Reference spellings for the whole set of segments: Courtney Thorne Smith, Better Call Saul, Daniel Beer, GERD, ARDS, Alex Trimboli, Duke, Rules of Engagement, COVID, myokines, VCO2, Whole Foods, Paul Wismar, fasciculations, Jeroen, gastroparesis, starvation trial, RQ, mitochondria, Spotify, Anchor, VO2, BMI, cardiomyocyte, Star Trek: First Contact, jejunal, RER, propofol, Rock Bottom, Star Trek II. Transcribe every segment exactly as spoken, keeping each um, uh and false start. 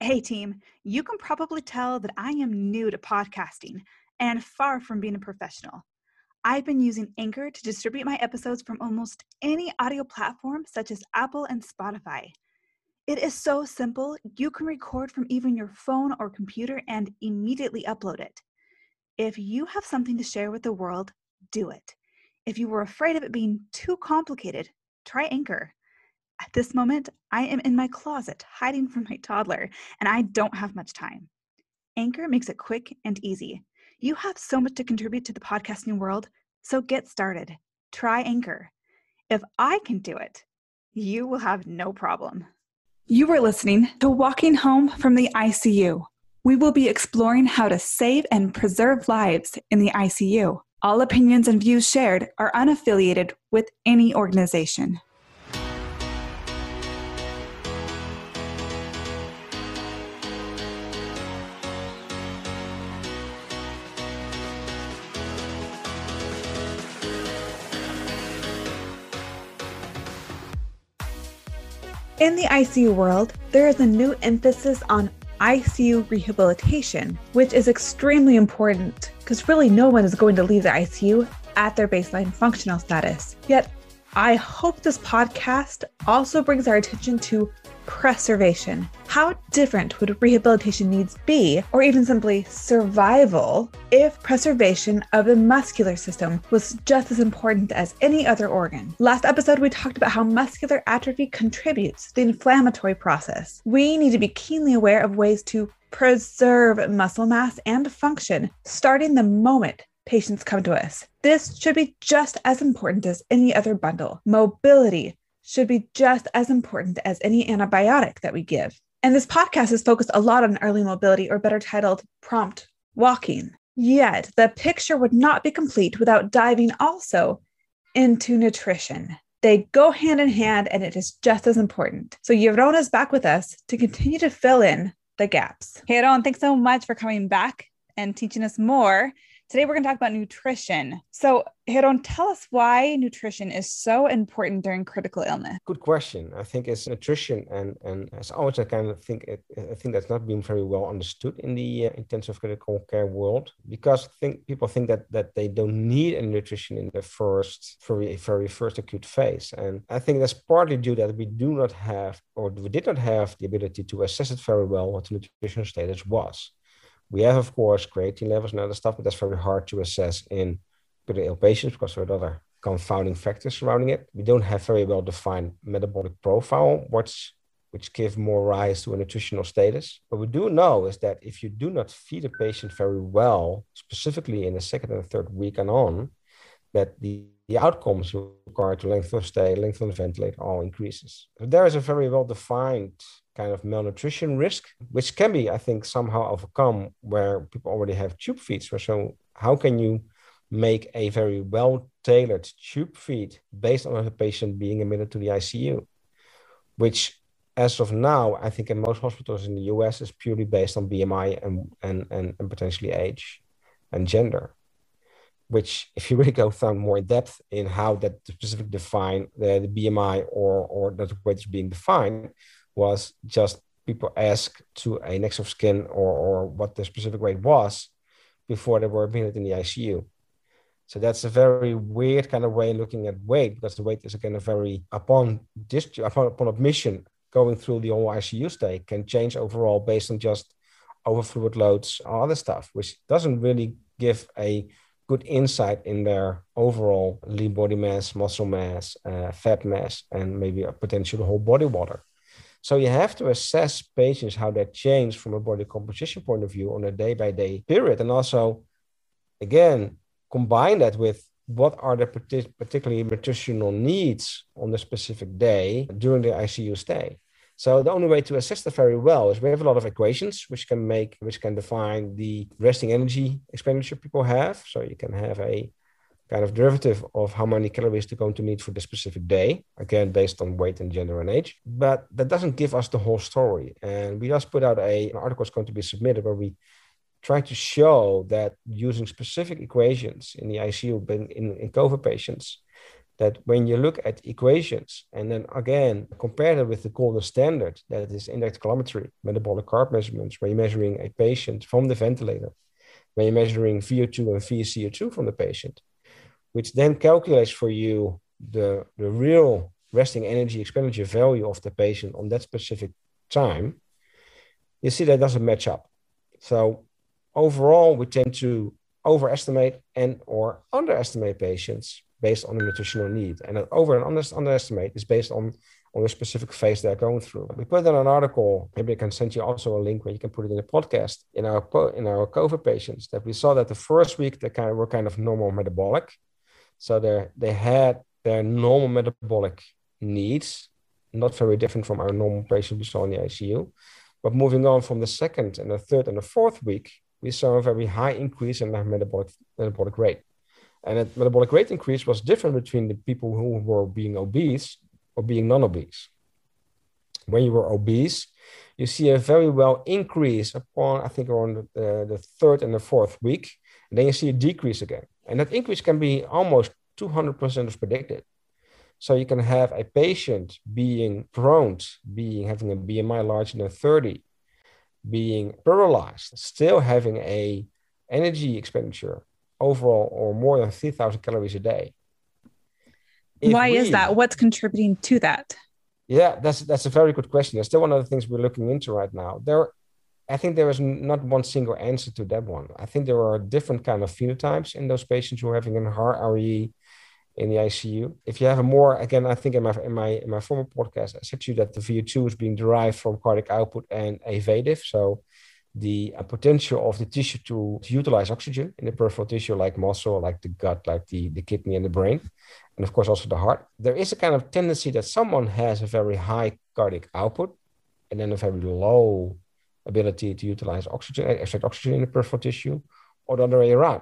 Hey team, you can probably tell that I am new to podcasting and far from being a professional. I've been using Anchor to distribute my episodes from almost any audio platform such as Apple and Spotify. It is so simple, you can record from even your phone or computer and immediately upload it. If you have something to share with the world, do it. If you were afraid of it being too complicated, try Anchor. At this moment, I am in my closet hiding from my toddler, and I don't have much time. Anchor makes it quick and easy. You have so much to contribute to the podcasting world, so get started. Try Anchor. If I can do it, you will have no problem. You are listening to Walking Home from the I C U. We will be exploring how to save and preserve lives in the I C U. All opinions and views shared are unaffiliated with any organization. In the I C U world, there is a new emphasis on I C U rehabilitation, which is extremely important because really no one is going to leave the I C U at their baseline functional status. Yet, I hope this podcast also brings our attention to preservation. How different would rehabilitation needs be, or even simply survival, if preservation of the muscular system was just as important as any other organ? Last episode, we talked about how muscular atrophy contributes to the inflammatory process. We need to be keenly aware of ways to preserve muscle mass and function starting the moment patients come to us. This should be just as important as any other bundle. Mobility should be just as important as any antibiotic that we give. And this podcast is focused a lot on early mobility, or better titled, prompt walking. Yet the picture would not be complete without diving also into nutrition. They go hand in hand, and it is just as important. So Jeroen is back with us to continue to fill in the gaps. Hey, Jeroen, thanks so much for coming back and teaching us more. Today, we're going to talk about nutrition. So, Jeroen, tell us why nutrition is so important during critical illness. Good question. I think it's nutrition, and, and as always, I kind of think it, I think that's not been very well understood in the uh, intensive critical care world, because think people think that that they don't need a nutrition in the first, very, very first acute phase. And I think that's partly due that we do not have, or we did not have the ability to assess it very well, what the nutritional status was. We have, of course, creatine levels and other stuff, but that's very hard to assess in critically ill patients because there are other confounding factors surrounding it. We don't have very well-defined metabolic profile, which, which give more rise to a nutritional status. What we do know is that if you do not feed a patient very well, specifically in the second and third week and on, that the, the outcomes required to length of stay, length on the ventilator, all increases. So there is a very well-defined kind of malnutrition risk, which can be, I think, somehow overcome where people already have tube feeds. So how can you make a very well-tailored tube feed based on a patient being admitted to the I C U, which as of now, I think in most hospitals in the U S is purely based on B M I and, and, and, and potentially age and gender, which if you really go down more in depth in how that specific define, the, the B M I or, or that way it's being defined, was just people asked to a next of kin or, or what the specific weight was before they were admitted in the I C U. So that's a very weird kind of way of looking at weight, because the weight is again a very, upon, dist- upon, upon admission, going through the whole I C U stay can change overall based on just over fluid loads or other stuff, which doesn't really give a good insight in their overall lean body mass, muscle mass, uh, fat mass, and maybe a potential whole body water. So you have to assess patients how they change from a body composition point of view on a day-by-day period. And also, again, combine that with what are the particularly nutritional needs on the specific day during the I C U stay. So the only way to assess that very well is we have a lot of equations which can make, which can define the resting energy expenditure people have. So you can have a kind of derivative of how many calories they're going to need for the specific day, again, based on weight and gender and age. But that doesn't give us the whole story. And we just put out a, an article that's going to be submitted where we try to show that using specific equations in the I C U in, in COVID patients that when you look at equations and then again compare that with the golden standard, that is indirect telemetry, metabolic carb measurements, where you're measuring a patient from the ventilator, where you're measuring V O two and V C O two from the patient, which then calculates for you the, the real resting energy expenditure value of the patient on that specific time, you see that doesn't match up. So overall, we tend to overestimate and or underestimate patients based on the nutritional need. And that over and under, underestimate is based on, on the specific phase they're going through. We put in an article, maybe I can send you also a link where you can put it in the podcast, in our in our COVID patients, that we saw that the first week they kind of were kind of normal metabolic. So they they had their normal metabolic needs, not very different from our normal patients we saw in the I C U. But moving on from the second and the third and the fourth week, we saw a very high increase in their metabolic metabolic rate. And the metabolic rate increase was different between the people who were being obese or being non-obese. When you were obese, you see a very well increase upon, I think, around the, uh, the third and the fourth week. And then you see a decrease again. And that increase can be almost two hundred percent as predicted. So you can have a patient being prone, being having a B M I larger than thirty, being paralyzed, still having a energy expenditure overall or more than three thousand calories a day. If Why we, is that? What's contributing to that? Yeah, that's that's a very good question. That's still one of the things we're looking into right now. There, I think there is not one single answer to that one. I think there are different kind of phenotypes in those patients who are having an R E R in the I C U. If you have a more, again, I think in my in my in my former podcast, I said to you that the V O two is being derived from cardiac output and avative, so the uh, potential of the tissue to, to utilize oxygen in the peripheral tissue, like muscle, like the gut, like the, the kidney and the brain, and of course also the heart. There is a kind of tendency that someone has a very high cardiac output and then a very low ability to utilize oxygen, extract oxygen in the peripheral tissue, or the other way around.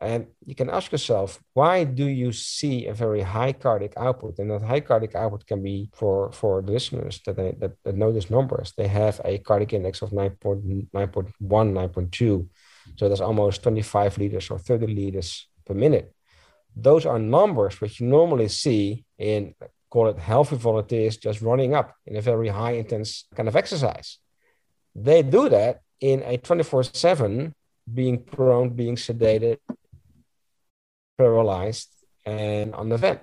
And you can ask yourself, why do you see a very high cardiac output? And that high cardiac output can be, for, for the listeners that, they, that, that know these numbers, they have a cardiac index of nine point one, nine point two. So that's almost twenty-five liters or thirty liters per minute. Those are numbers which you normally see in, call it healthy volunteers, just running up in a very high intense kind of exercise. They do that in a twenty-four seven, being prone, being sedated, paralyzed and on the vent.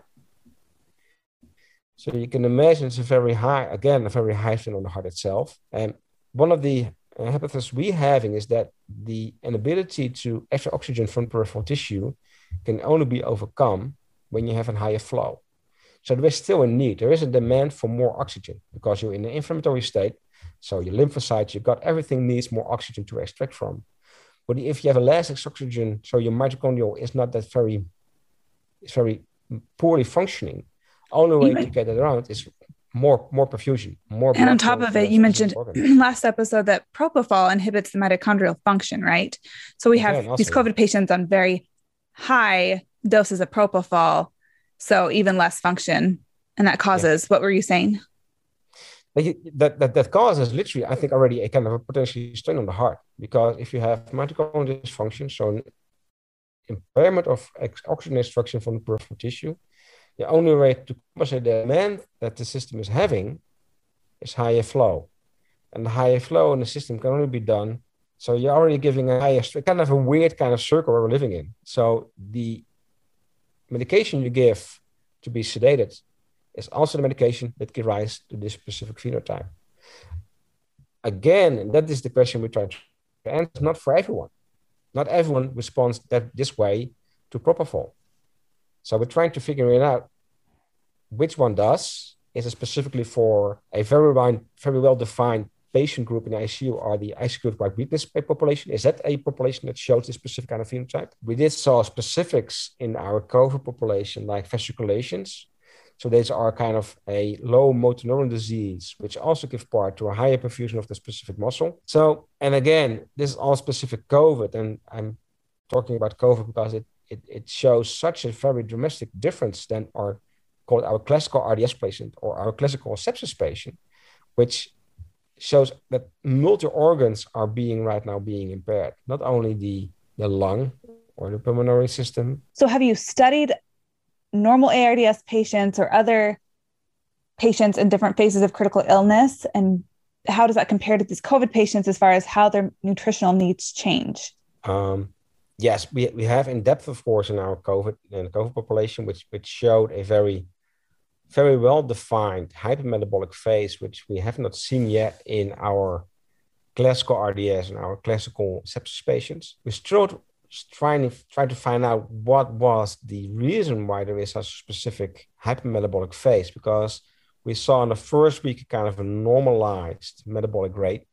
So you can imagine it's a very high, again, a very high thing on the heart itself. And one of the uh, hypotheses we're having is that the inability to extract oxygen from peripheral tissue can only be overcome when you have a higher flow. So there is still a need. There is a demand for more oxygen because you're in an inflammatory state. So your lymphocytes, your gut, everything needs more oxygen to extract from. But if you have a less oxygen, so your mitochondrial is not that very, it's very poorly functioning. Only way you, you get it around is more, more perfusion, more. And on top of it, you mentioned last episode that propofol inhibits the mitochondrial function, right? So we have yeah, these also, COVID patients on very high doses of propofol, so even less function, and that causes yeah. what were you saying? That, that that causes literally, I think, already a kind of a potentially strain on the heart, because if you have mitochondrial dysfunction, so an impairment of oxygen extraction from the peripheral tissue, the only way to compensate the demand that the system is having is higher flow. And the higher flow in the system can only be done, so you're already giving a higher, kind of a weird kind of circle we're living in. So the medication you give to be sedated is also the medication that gives rise to this specific phenotype. Again, and that is the question we're trying to answer, not for everyone. Not everyone responds that this way to propofol. So we're trying to figure it out. Which one does? Is it specifically for a very, very well-defined patient group in the I C U, or the I C U-acquired weakness population? Is that a population that shows this specific kind of phenotype? We did saw specifics in our COVID population, like fasciculations. So these are kind of a low motor neuron disease, which also give part to a higher perfusion of the specific muscle. So, and again, this is all specific COVID. And I'm talking about COVID because it it, it shows such a very dramatic difference than our, called our classical R D S patient or our classical sepsis patient, which shows that multi-organs are being right now being impaired, not only the, the lung or the pulmonary system. So have you studied normal A R D S patients or other patients in different phases of critical illness? And how does that compare to these COVID patients as far as how their nutritional needs change? Um, yes, we we have in depth, of course, in our COVID in the COVID population, which which showed a very, very well-defined hypermetabolic phase, which we have not seen yet in our classical R D S and our classical sepsis patients. We still trying to try to find out what was the reason why there is such a specific hypermetabolic phase, because we saw in the first week kind of a normalized metabolic rate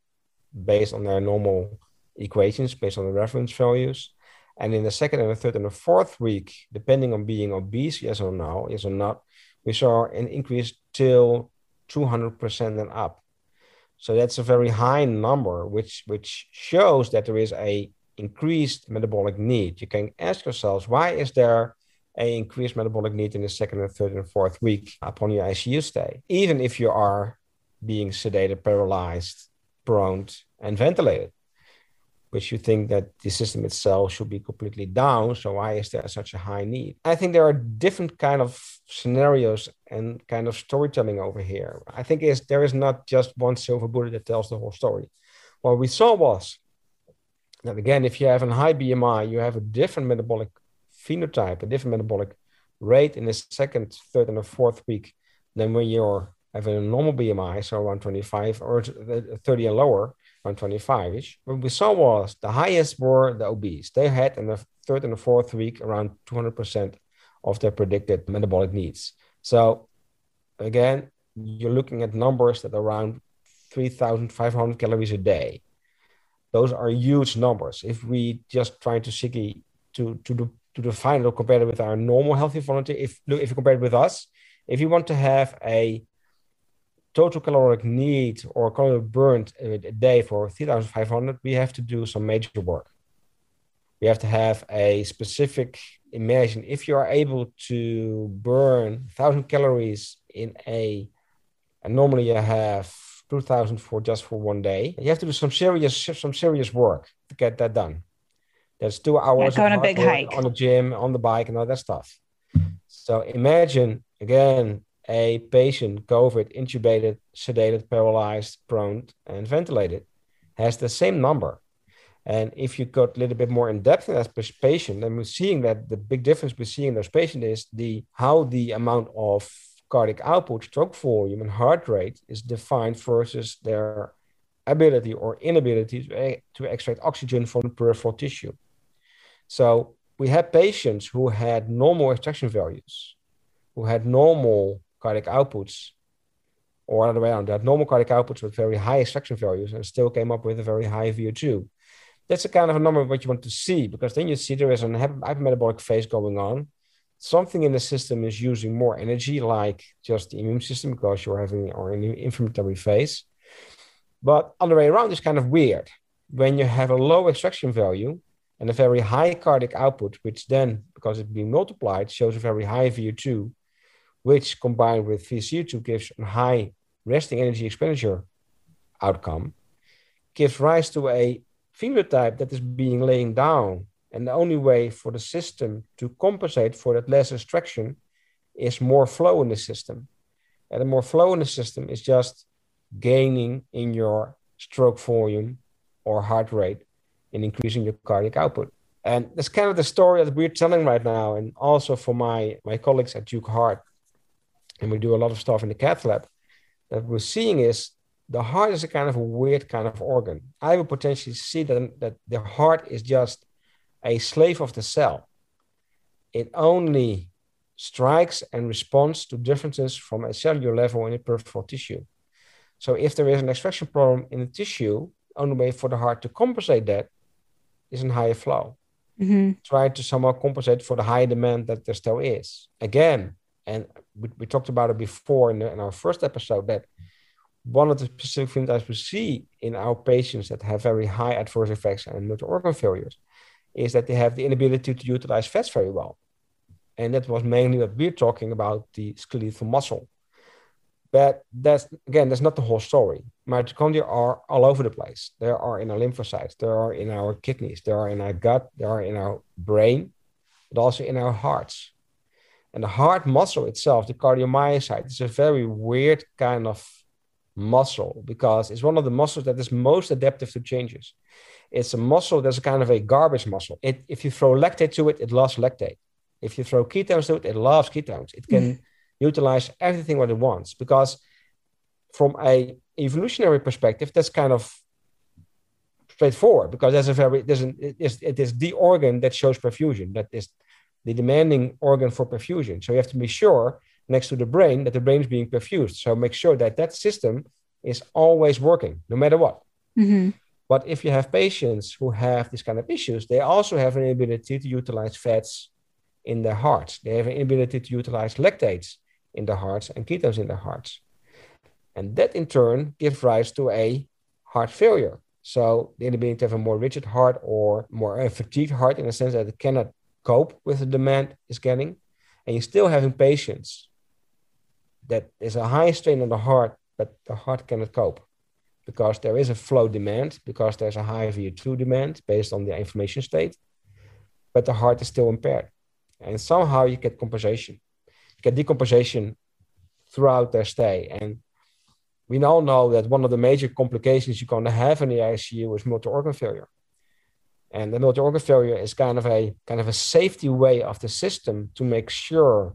based on their normal equations, based on the reference values. And in the second and the third and the fourth week, depending on being obese, yes or no, yes or not, we saw an increase till two hundred percent and up. So that's a very high number, which, which shows that there is a increased metabolic need. You can ask yourselves, why is there an increased metabolic need in the second and third and fourth week upon your I C U stay, even if you are being sedated, paralyzed, prone, and ventilated, which you think that the system itself should be completely down. So why is there such a high need? I think there are different kind of scenarios and kind of storytelling over here. I think is there is not just one silver bullet that tells the whole story. What we saw was, and again, if you have a high B M I, you have a different metabolic phenotype, a different metabolic rate in the second, third, and the fourth week than when you're having a normal B M I, so around twenty-five or thirty and lower, around twenty-five-ish. What we saw was the highest were the obese. They had in the third and the fourth week around two hundred percent of their predicted metabolic needs. So again, you're looking at numbers that are around three thousand five hundred calories a day. Those are huge numbers. If we just try to seek to to to define it or compare it with our normal healthy volunteer, if if you compare it with us, if you want to have a total caloric need or caloric burned a day for three thousand five hundred, we have to do some major work. We have to have a specific imagine. If you are able to burn one thousand calories in a, and normally you have two thousand for just for one day. You have to do some serious some serious work to get that done. That's two hours yeah, on a big hike, on the gym, on the bike, and all that stuff. So imagine again a patient COVID intubated, sedated, paralyzed, prone, and ventilated has the same number. And if you got a little bit more in depth in that patient, then we're seeing that the big difference we see in those patients is the how the amount of cardiac output, stroke volume, and heart rate is defined versus their ability or inability to, to extract oxygen from the peripheral tissue. So we had patients who had normal extraction values, who had normal cardiac outputs, or the other way around, that normal cardiac outputs with very high extraction values and still came up with a very high V O two. That's the kind of a number what you want to see, because then you see there is an hypermetabolic phase going on. Something in the system is using more energy, like just the immune system, because you're having or in the inflammatory phase. But other way around is kind of weird. When you have a low extraction value and a very high cardiac output, which then, because it's being multiplied, shows a very high V O two, which combined with V C O two gives a high resting energy expenditure outcome, gives rise to a phenotype that is being laying down. And the only way for the system to compensate for that less extraction is more flow in the system. And the more flow in the system is just gaining in your stroke volume or heart rate and increasing your cardiac output. And that's kind of the story that we're telling right now. And also for my, my colleagues at Duke Heart, and we do a lot of stuff in the cath lab, that we're seeing is the heart is a kind of a weird kind of organ. I would potentially see that, that the heart is just a slave of the cell. It only strikes and responds to differences from a cellular level in the peripheral tissue. So if there is an extraction problem in the tissue, the only way for the heart to compensate that is in higher flow. Mm-hmm. Try to somehow compensate for the high demand that there still is. Again, and we, we talked about it before in, the, in our first episode, that one of the specific things that we see in our patients that have very high adverse effects and multi organ failures is that they have the inability to utilize fats very well. And that was mainly what we're talking about, the skeletal muscle. But that's, again, that's not the whole story. Mitochondria are all over the place. They are in our lymphocytes, they are in our kidneys, they are in our gut, they are in our brain, but also in our hearts. And the heart muscle itself, the cardiomyocyte, is a very weird kind of muscle because it's one of the muscles that is most adaptive to changes. It's a muscle that's a kind of a garbage muscle. It, if you throw lactate to it, it loves lactate. If you throw ketones to it, it loves ketones. It can mm. utilize everything what it wants because from a evolutionary perspective, that's kind of straightforward because there's a very, there's an, it, is, it is the organ that shows perfusion, that is the demanding organ for perfusion. So you have to be sure next to the brain that the brain is being perfused. So make sure that that system is always working no matter what. Mm-hmm. But if you have patients who have these kind of issues, they also have an inability to utilize fats in their hearts. They have an inability to utilize lactates in their hearts and ketones in their hearts. And that in turn gives rise to a heart failure. So the inability to have a more rigid heart or more a fatigued heart in the sense that it cannot cope with the demand it's getting. And you're still having patients that there's a high strain on the heart, but the heart cannot cope because there is a flow demand, because there's a high V O two demand based on the inflammation state, but the heart is still impaired. And somehow you get compensation. You get decompensation throughout their stay. And we now know that one of the major complications you're going to have in the I C U is multi-organ failure. And the multi-organ failure is kind of a kind of a safety way of the system to make sure,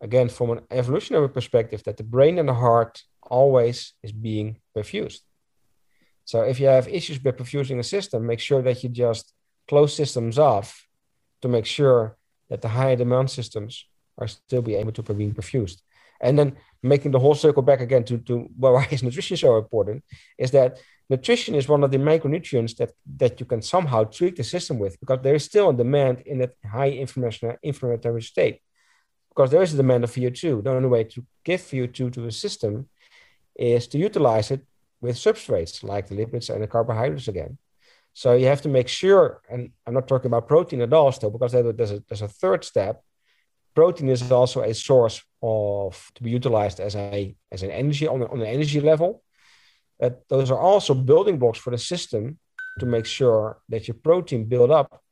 again, from an evolutionary perspective, that the brain and the heart always is being perfused. So if you have issues with perfusing a system, make sure that you just close systems off to make sure that the higher demand systems are still be able to be perfused. And then making the whole circle back again to, to well, why is nutrition so important, is that nutrition is one of the micronutrients that, that you can somehow treat the system with because there is still a demand in that high inflammatory state. Because there is a demand of V O two. The only way to give V O two to a system is to utilize it with substrates like the lipids and the carbohydrates again. So you have to make sure, and I'm not talking about protein at all still, because there's a, there's a third step. Protein is also a source of to be utilized as a as an energy on, on an energy level. But those are also building blocks for the system to make sure that your protein build up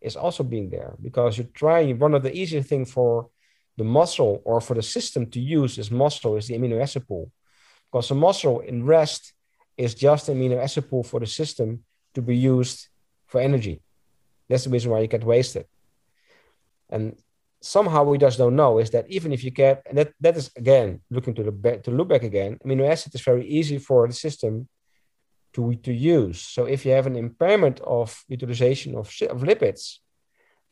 is also being there, because you're trying one of the easier things for the muscle or for the system to use is muscle is the amino acid pool, because the muscle in rest is just an amino acid pool for the system to be used for energy. That's the reason why you get wasted. And somehow we just don't know is that even if you get, and that, that is again, looking to the back, to look back again, amino acid is very easy for the system to, to use. So if you have an impairment of utilization of, of lipids,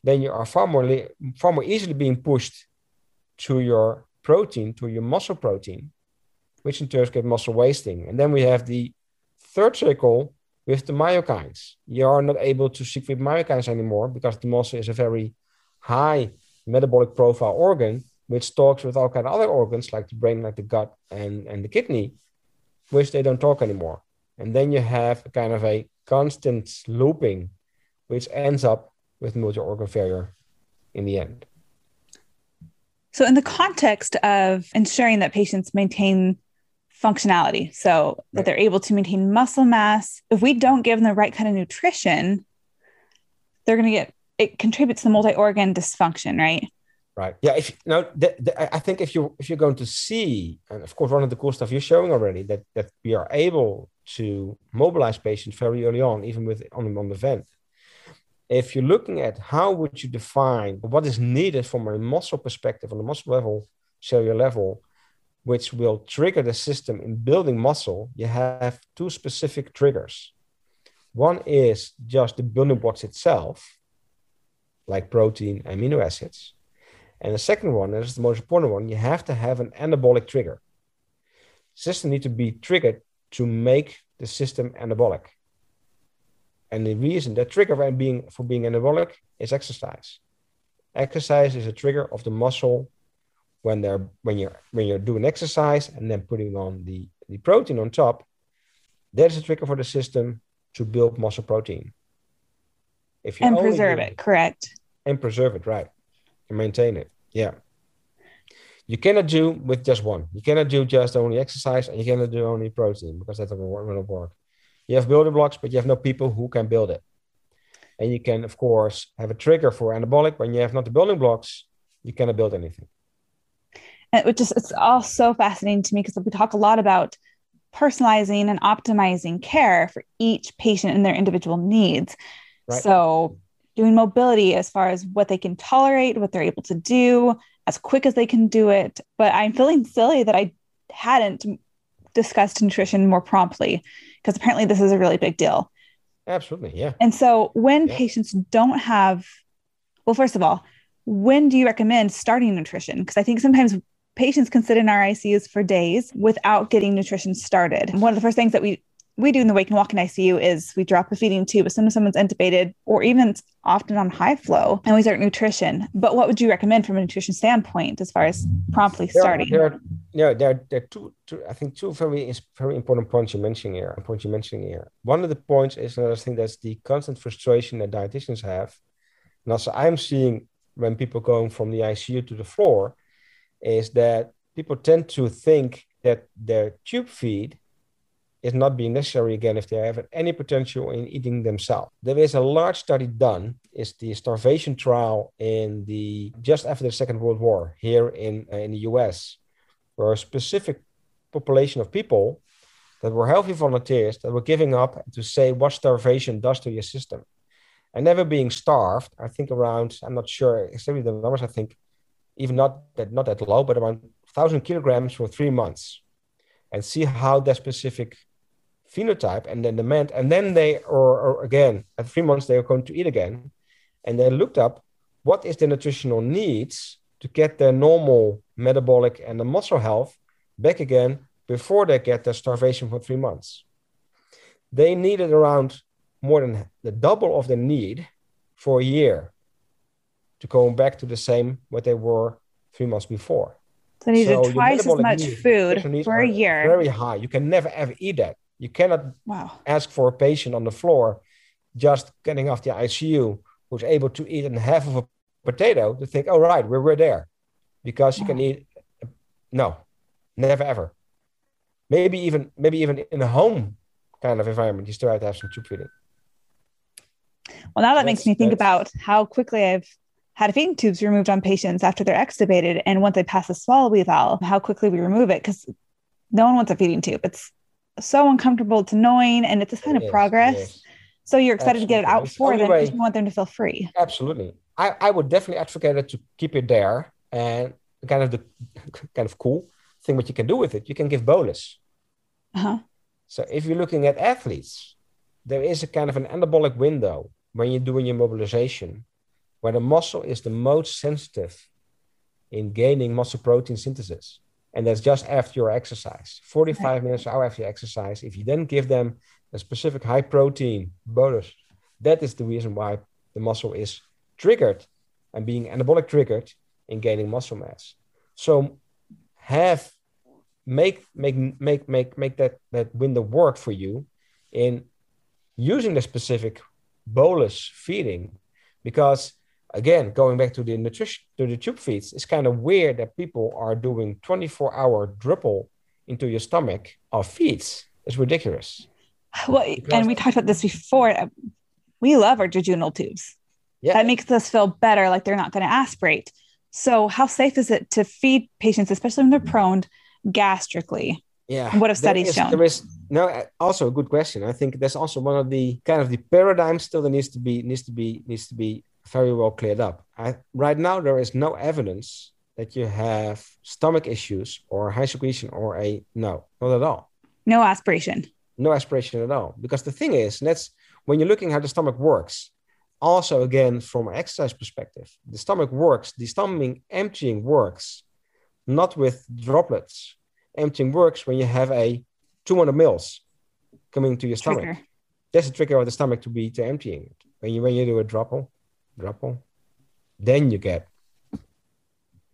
then you are far more, li- far more easily being pushed to your protein, to your muscle protein, which in turn get muscle wasting. And then we have the third circle with the myokines. You are not able to secrete myokines anymore because the muscle is a very high metabolic profile organ, which talks with all kinds of other organs like the brain, like the gut and, and the kidney, which they don't talk anymore. And then you have a kind of a constant looping, which ends up with multi-organ failure in the end. So in the context of ensuring that patients maintain functionality, so that they're able to maintain muscle mass, if we don't give them the right kind of nutrition, they're going to get, it contributes to multi-organ dysfunction, right? Right. Yeah. If no, th- th- I think if you if you're going to see, and of course, one of the cool stuff you're showing already that that we are able to mobilize patients very early on, even with on, on the vent. If you're looking at how would you define what is needed from a muscle perspective, on the muscle level, cellular level, which will trigger the system in building muscle, you have two specific triggers. One is just the building blocks itself, like protein, amino acids. And the second one, and this is the most important one, you have to have an anabolic trigger. System need to be triggered to make the system anabolic. And the reason the trigger for being, for being anabolic is exercise. Exercise is a trigger of the muscle when they're when you're when you're doing exercise and then putting on the, the protein on top. There's a trigger for the system to build muscle protein. If you and preserve it, it, correct? And preserve it, right. And maintain it, yeah. You cannot do with just one. You cannot do just only exercise and you cannot do only protein because that will not work. You have building blocks, but you have no people who can build it. And you can, of course, have a trigger for anabolic. When you have not the building blocks, you cannot build anything. And it just, it's all so fascinating to me because we talk a lot about personalizing and optimizing care for each patient and their individual needs. Right. So doing mobility as far as what they can tolerate, what they're able to do, as quick as they can do it. But I'm feeling silly that I hadn't discussed nutrition more promptly because apparently this is a really big deal. Absolutely. Yeah. And so when yeah. patients don't have, well, first of all, when do you recommend starting nutrition? Because I think sometimes patients can sit in our I C Us for days without getting nutrition started. One of the first things that we, we do in the wake and walk in I C U is we drop a feeding tube as soon as someone's intubated or even often on high flow, and we start nutrition. But what would you recommend from a nutrition standpoint as far as promptly there starting? Are, there, are, yeah, there, are, there are two, two, I think two very, very important points you're mentioning here. Points you're mentioning here. One of the points is another thing that's the constant frustration that dietitians have. And also I'm seeing when people going from the I C U to the floor, is that people tend to think that their tube feed is not being necessary again if they have any potential in eating themselves. There is a large study done, it's the starvation trial in the just after the Second World War here in, uh, in the U S, where a specific population of people that were healthy volunteers that were giving up to say what starvation does to your system. And never being starved, I think around, I'm not sure exactly the numbers, I think even not that not that low, but around one thousand kilograms for three months and see how that specific phenotype and then demand. And then they, or, or again, at three months, they are going to eat again. And they looked up what is the nutritional needs to get their normal metabolic and the muscle health back again before they get their starvation for three months. They needed around more than the double of the need for a year to go back to the same what they were three months before. So you needed so twice as much needs, food for a year. Very high. You can never ever eat that. You cannot wow. ask for a patient on the floor just getting off the I C U who's able to eat in half of a potato to think, oh, right, we're, we're there. Because you wow. can eat, no, never ever. Maybe even maybe even in a home kind of environment, you still have to have some tube feeding. Well, now that that's, makes me think about how quickly I've had feeding tubes removed on patients after they're extubated. And once they pass the swallow valve, how quickly we remove it. Cause no one wants a feeding tube. It's so uncomfortable. It's annoying. And it's a sign it of is, progress. So you're excited absolutely. to get it out it's for them way, because you want them to feel free. Absolutely. I, I would definitely advocate it to keep it there. And kind of the kind of cool thing, what you can do with it, you can give bolus. Uh-huh. So if you're looking at athletes, there is a kind of an anabolic window when you're doing your mobilization, where the muscle is the most sensitive in gaining muscle protein synthesis. And that's just after your exercise, forty-five minutes an hour after your exercise. If you then give them a specific high protein bolus, that is the reason why the muscle is triggered and being anabolic triggered in gaining muscle mass. So have, make, make, make, make, make that, that window work for you in using the specific bolus feeding, because again, going back to the nutrition, to the tube feeds, it's kind of weird that people are doing twenty-four hour dribble into your stomach of feeds. It's ridiculous. Well, because and we talked about this before. We love our jejunal tubes. Yeah. That makes us feel better, like they're not going to aspirate. So how safe is it to feed patients, especially when they're prone gastrically? Yeah. What have studies there is, shown? There is, no, also a good question. I think that's also one of the kind of the paradigms still that needs to be, needs to be, needs to be, very well cleared up. I, right now, there is no evidence that you have stomach issues or high secretion or a, no, not at all. No aspiration. No aspiration at all. Because the thing is, and that's when you're looking how the stomach works, also again, from an exercise perspective, the stomach works, the stomach emptying works, not with droplets. Emptying works when you have a two hundred mils coming to your stomach. Trigger. That's the trigger of the stomach to be to emptying it. When you, when you do a dropple, Dropple, then you get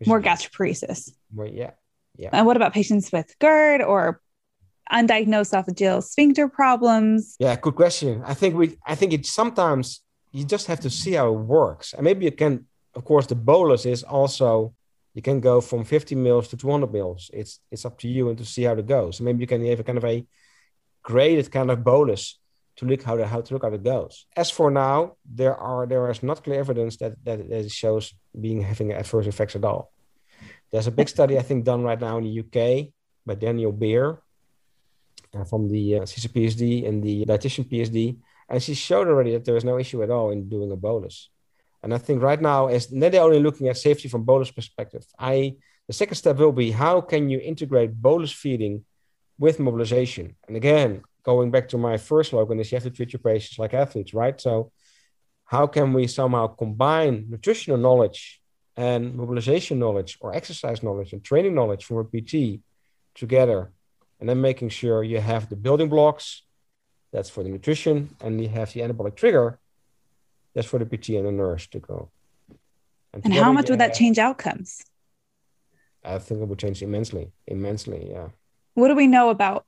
more gastroparesis. More, yeah, yeah. And what about patients with GERD or undiagnosed esophageal sphincter problems? Yeah, good question. I think we, I think it sometimes you just have to see how it works, and maybe you can. Of course, the bolus is also you can go from fifty mils to two hundred mils. It's it's up to you and to see how it goes. So maybe you can have a kind of a graded kind of bolus to look how, the, how to look how it goes. As for now, there are there is not clear evidence that that, that it shows being having adverse effects at all. There's a big study I think done right now in the U K by Daniel Beer uh, from the uh, C C P S D and the dietitian P S D, and she showed already that there is no issue at all in doing a bolus. And I think right now, as then they're only looking at safety from bolus perspective. I the second step will be how can you integrate bolus feeding with mobilization? And again, going back to my first slogan, is you have to treat your patients like athletes, right? So how can we somehow combine nutritional knowledge and mobilization knowledge or exercise knowledge and training knowledge from a P T together, and then making sure you have the building blocks, that's for the nutrition, and you have the anabolic trigger, that's for the P T and the nurse to go. And, and how much would that change outcomes? I think it would change immensely, immensely, yeah. What do we know about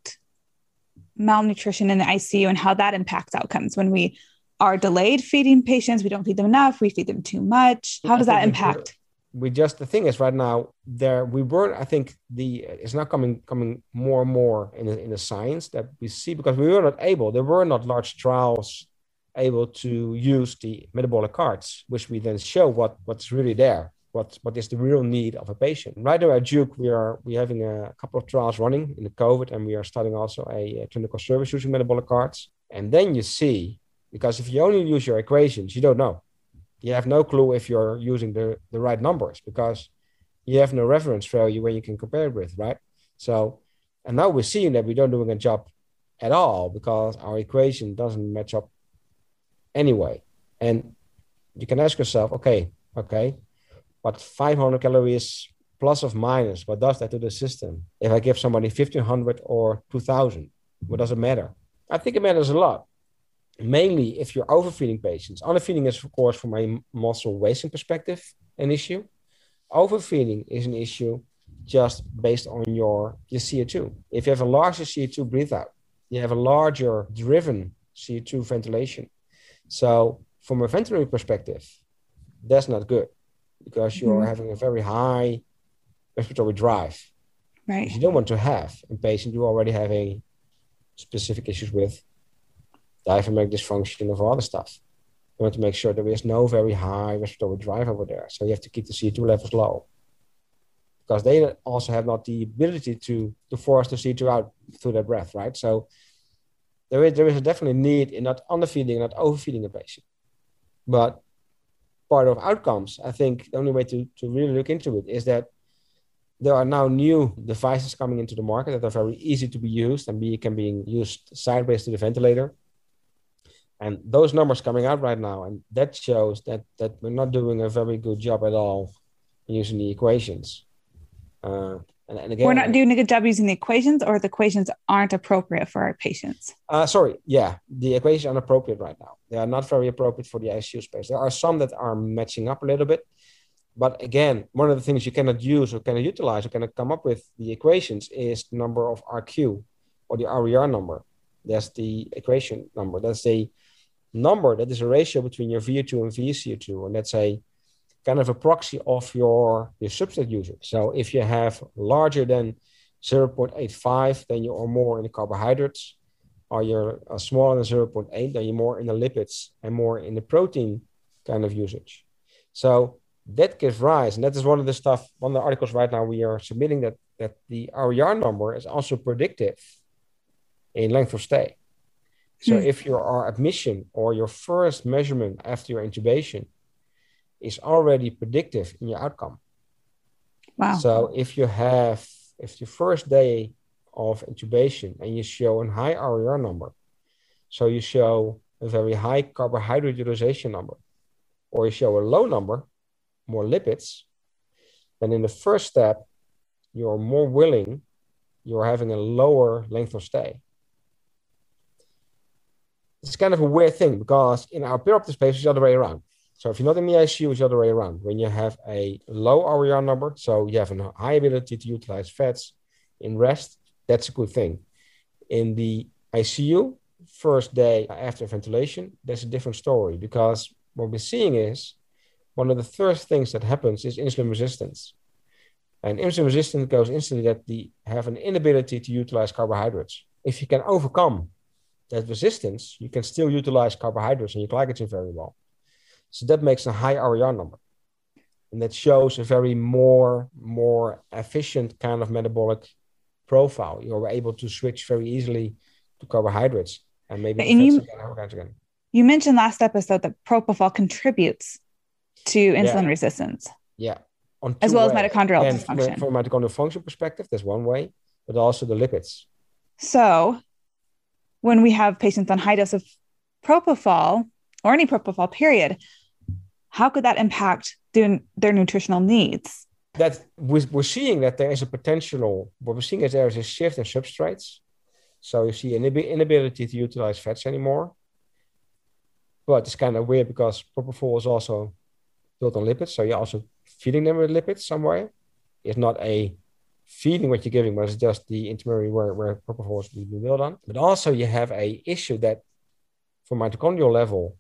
malnutrition in the I C U and how that impacts outcomes when we are delayed feeding patients? We don't feed them enough. We feed them too much. How does that impact? We just, the thing is right now there, we were, I think the, it's now coming, coming more and more in the, in the science that we see, because we were not able, there were not large trials able to use the metabolic cards, which we then show what, what's really there. What, what is the real need of a patient? Right now at Duke, we are we having a couple of trials running in the COVID, and we are starting also a, a clinical service using metabolic cards. And then you see, because if you only use your equations, you don't know. You have no clue if you're using the, the right numbers, because you have no reference value where you can compare it with, right? So, and now we're seeing that we don't doing a job at all because our equation doesn't match up anyway. And you can ask yourself, okay, okay, but five hundred calories plus or minus, what does that to the system? If I give somebody fifteen hundred or two thousand, what does it matter? I think it matters a lot, mainly if you're overfeeding patients. Underfeeding is, of course, from a muscle wasting perspective, an issue. Overfeeding is an issue just based on your, your C O two. If you have a larger C O two breathe out, you have a larger driven C O two ventilation. So from a ventilatory perspective, that's not good, because you're mm-hmm. having a very high respiratory drive. Right. You don't want to have in patients who are already having specific issues with diaphragmatic dysfunction or other stuff. You want to make sure there is no very high respiratory drive over there. So you have to keep the C O two levels low, because they also have not the ability to, to force the C O two out through their breath, right? So there is, there is a definite need in not underfeeding, not overfeeding a patient. But part of outcomes, I think the only way to, to really look into it is that there are now new devices coming into the market that are very easy to be used and be, can be used sideways to the ventilator. And those numbers coming out right now, and that shows that that we're not doing a very good job at all using the equations. Uh, and, and again, we're not doing a good job using the equations, or the equations aren't appropriate for our patients? Uh, sorry, yeah, the equations aren't appropriate right now. They are not very appropriate for the I C U space. There are some that are matching up a little bit. But again, one of the things you cannot use or cannot utilize or cannot come up with the equations is the number of R Q or the R E R number. That's the equation number. That's a number that is a ratio between your V O two and V C O two. And that's a kind of a proxy of your, your substrate usage. So if you have larger than zero point eight five, then you are more in the carbohydrates. Or you're smaller than zero point eight, then you're more in the lipids and more in the protein kind of usage. So that gives rise, and that is one of the stuff, one of the articles right now we are submitting, that, that the R E R number is also predictive in length of stay. So mm. if your admission or your first measurement after your intubation is already predictive in your outcome. Wow. So if you have, if the first day of intubation and you show a high R E R number, so you show a very high carbohydrate utilization number, or you show a low number, more lipids, then in the first step, you're more willing, you're having a lower length of stay. It's kind of a weird thing, because in our perioperative space, it's the other way around. So if you're not in the I C U, it's the other way around. When you have a low R E R number, so you have a high ability to utilize fats in rest, that's a good thing. In the I C U, first day after ventilation, that's a different story, because what we're seeing is one of the first things that happens is insulin resistance. And insulin resistance goes instantly that they have an inability to utilize carbohydrates. If you can overcome that resistance, you can still utilize carbohydrates and your glycogen very well. So that makes a high R E R number. And that shows a very more, more efficient kind of metabolic profile. You're able to switch very easily to carbohydrates and maybe and you, again, again. You mentioned last episode that propofol contributes to insulin yeah. resistance. Yeah. On as well ways. As mitochondrial and dysfunction. From a mitochondrial function perspective, that's one way, but also the lipids. So when we have patients on high dose of propofol or any propofol period, how could that impact their, their nutritional needs? That we're seeing that there is a potential, what we're seeing is there is a shift in substrates. So you see an inability to utilize fats anymore. But it's kind of weird because propofol is also built on lipids. So you're also feeding them with lipids some way. It's not a feeding what you're giving, but it's just the intermediary where, where propofol is being built on. But also you have a issue that for mitochondrial level,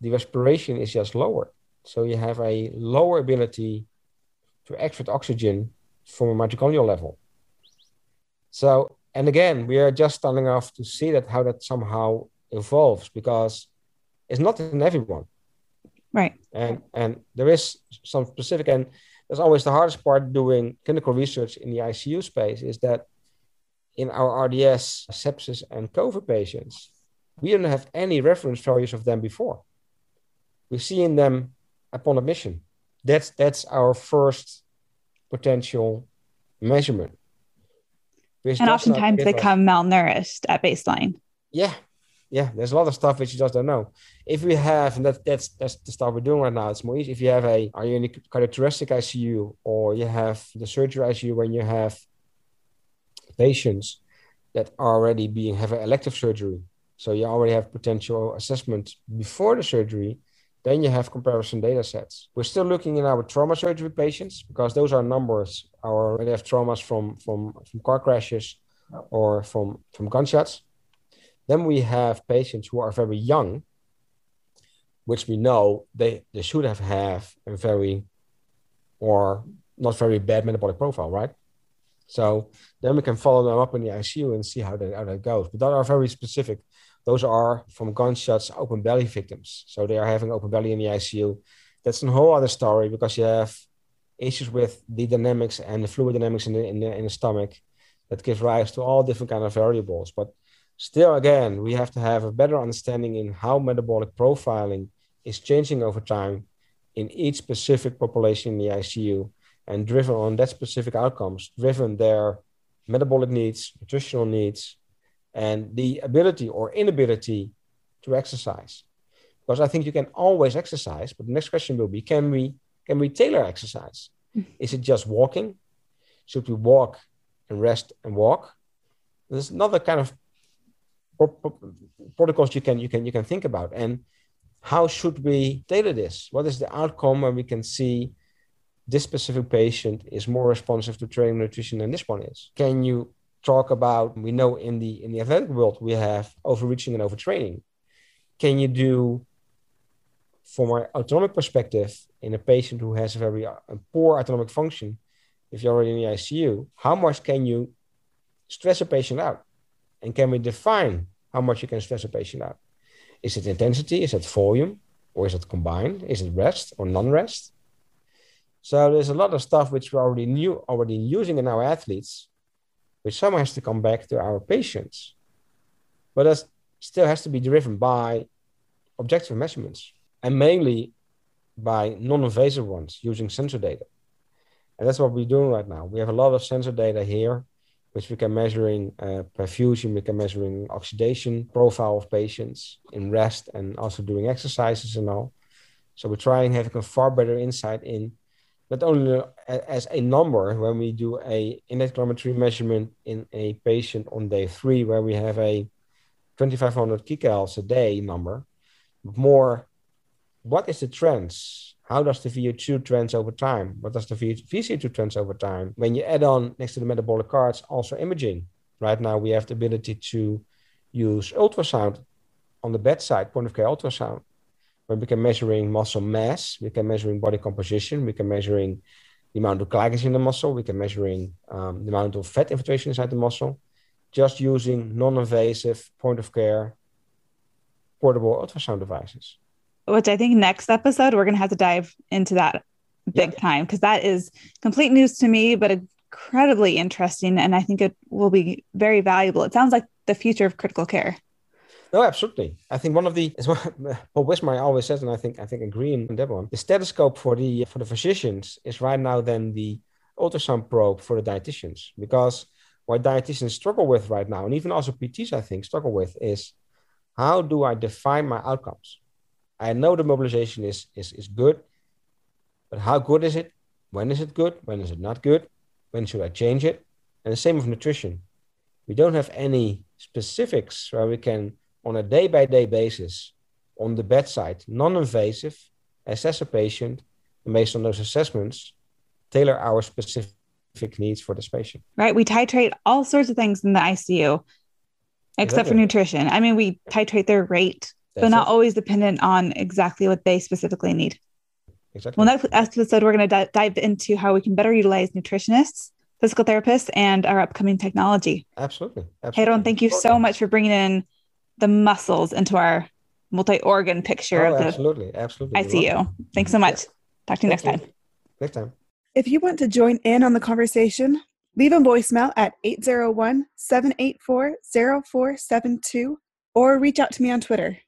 the respiration is just lower. So you have a lower ability to extract oxygen from a mitochondrial level. So, and again, we are just starting off to see that how that somehow evolves because it's not in everyone. Right. And and there is some specific, and that's always the hardest part doing clinical research in the I C U space is that in our R D S, sepsis, and COVID patients, we didn't have any reference values of them before. We're seeing them upon admission. That's that's our first potential measurement. Which and oftentimes they come malnourished at baseline. Yeah, yeah. There's a lot of stuff which you just don't know. If we have, and that, that's that's the stuff we're doing right now, it's more easy. If you have a, are you in the cardiothoracic I C U or you have the surgery I C U when you have patients that are already being have an elective surgery, so you already have potential assessment before the surgery, then you have comparison data sets. We're still looking in our trauma surgery patients because those are numbers. Our, they have traumas from, from, from car crashes or from, from gunshots. Then we have patients who are very young, which we know they, they should have, have a very or not very bad metabolic profile, right? So then we can follow them up in the I C U and see how that, how that goes. But that are very specific. Those are from gunshots, open belly victims. So they are having open belly in the I C U. That's a whole other story because you have issues with the dynamics and the fluid dynamics in the, in the, in the stomach that gives rise to all different kinds of variables. But still, again, we have to have a better understanding in how metabolic profiling is changing over time in each specific population in the I C U and driven on that specific outcomes, driven their metabolic needs, nutritional needs, and the ability or inability to exercise. Because I think you can always exercise, but the next question will be, can we can we tailor exercise? Is it just walking? Should we walk and rest and walk? There's another kind of protocols you can you can you can think about. And how should we tailor this? What is the outcome when we can see this specific patient is more responsive to training nutrition than this one is? Can you talk about, we know in the in the athletic world, we have overreaching and overtraining. Can you do, from an autonomic perspective, in a patient who has a very a poor autonomic function, if you're already in the I C U, how much can you stress a patient out? And can we define how much you can stress a patient out? Is it intensity? Is it volume? Or is it combined? Is it rest or non-rest? So there's a lot of stuff which we already knew, already using in our athletes, which somehow has to come back to our patients. But that still has to be driven by objective measurements and mainly by non-invasive ones using sensor data. And that's what we're doing right now. We have a lot of sensor data here, which we can measure in uh, perfusion, we can measure in oxidation profile of patients in rest and also doing exercises and all. So we're trying having a far better insight in not only as a number when we do a index calorimetry measurement in a patient on day three, where we have a twenty-five hundred kcal a day number, but more, what is the trends? How does the V O two trends over time? What does the V C O two trends over time? When you add on next to the metabolic cards, also imaging. Right now, we have the ability to use ultrasound on the bedside, point of care ultrasound. We can measuring muscle mass, we can measuring body composition, we can measuring the amount of glycogen in the muscle, we can measuring um, the amount of fat infiltration inside the muscle, just using non-invasive point of care portable ultrasound devices. Which I think next episode, we're going to have to dive into that big yeah. time, because that is complete news to me, but incredibly interesting. And I think it will be very valuable. It sounds like the future of critical care. No, absolutely. I think one of the, as well, Paul Wismar always says, and I think I think agree on that one, the stethoscope for the for the physicians is right now then the ultrasound probe for the dietitians, because what dietitians struggle with right now, and even also P Ts, I think, struggle with is, how do I define my outcomes? I know the mobilization is is is good, but how good is it? When is it good? When is it not good? When should I change it? And the same with nutrition. We don't have any specifics where we can, on a day-by-day basis, on the bedside, non-invasive, assess a patient, and based on those assessments, tailor our specific needs for this patient. Right, we titrate all sorts of things in the I C U, except exactly. for nutrition. I mean, we titrate their rate, That's but not it. always dependent on exactly what they specifically need. Exactly. Well, next episode, we're going to d- dive into how we can better utilize nutritionists, physical therapists, and our upcoming technology. Absolutely. Absolutely. Jeroen, thank you so much for bringing in the muscles into our multi-organ picture oh, of the absolutely, absolutely. I C U. Thanks so much. Talk to you Thank next you. time. Next time. If you want to join in on the conversation, leave a voicemail at eight zero one, seven eight four, zero four seven two or reach out to me on Twitter.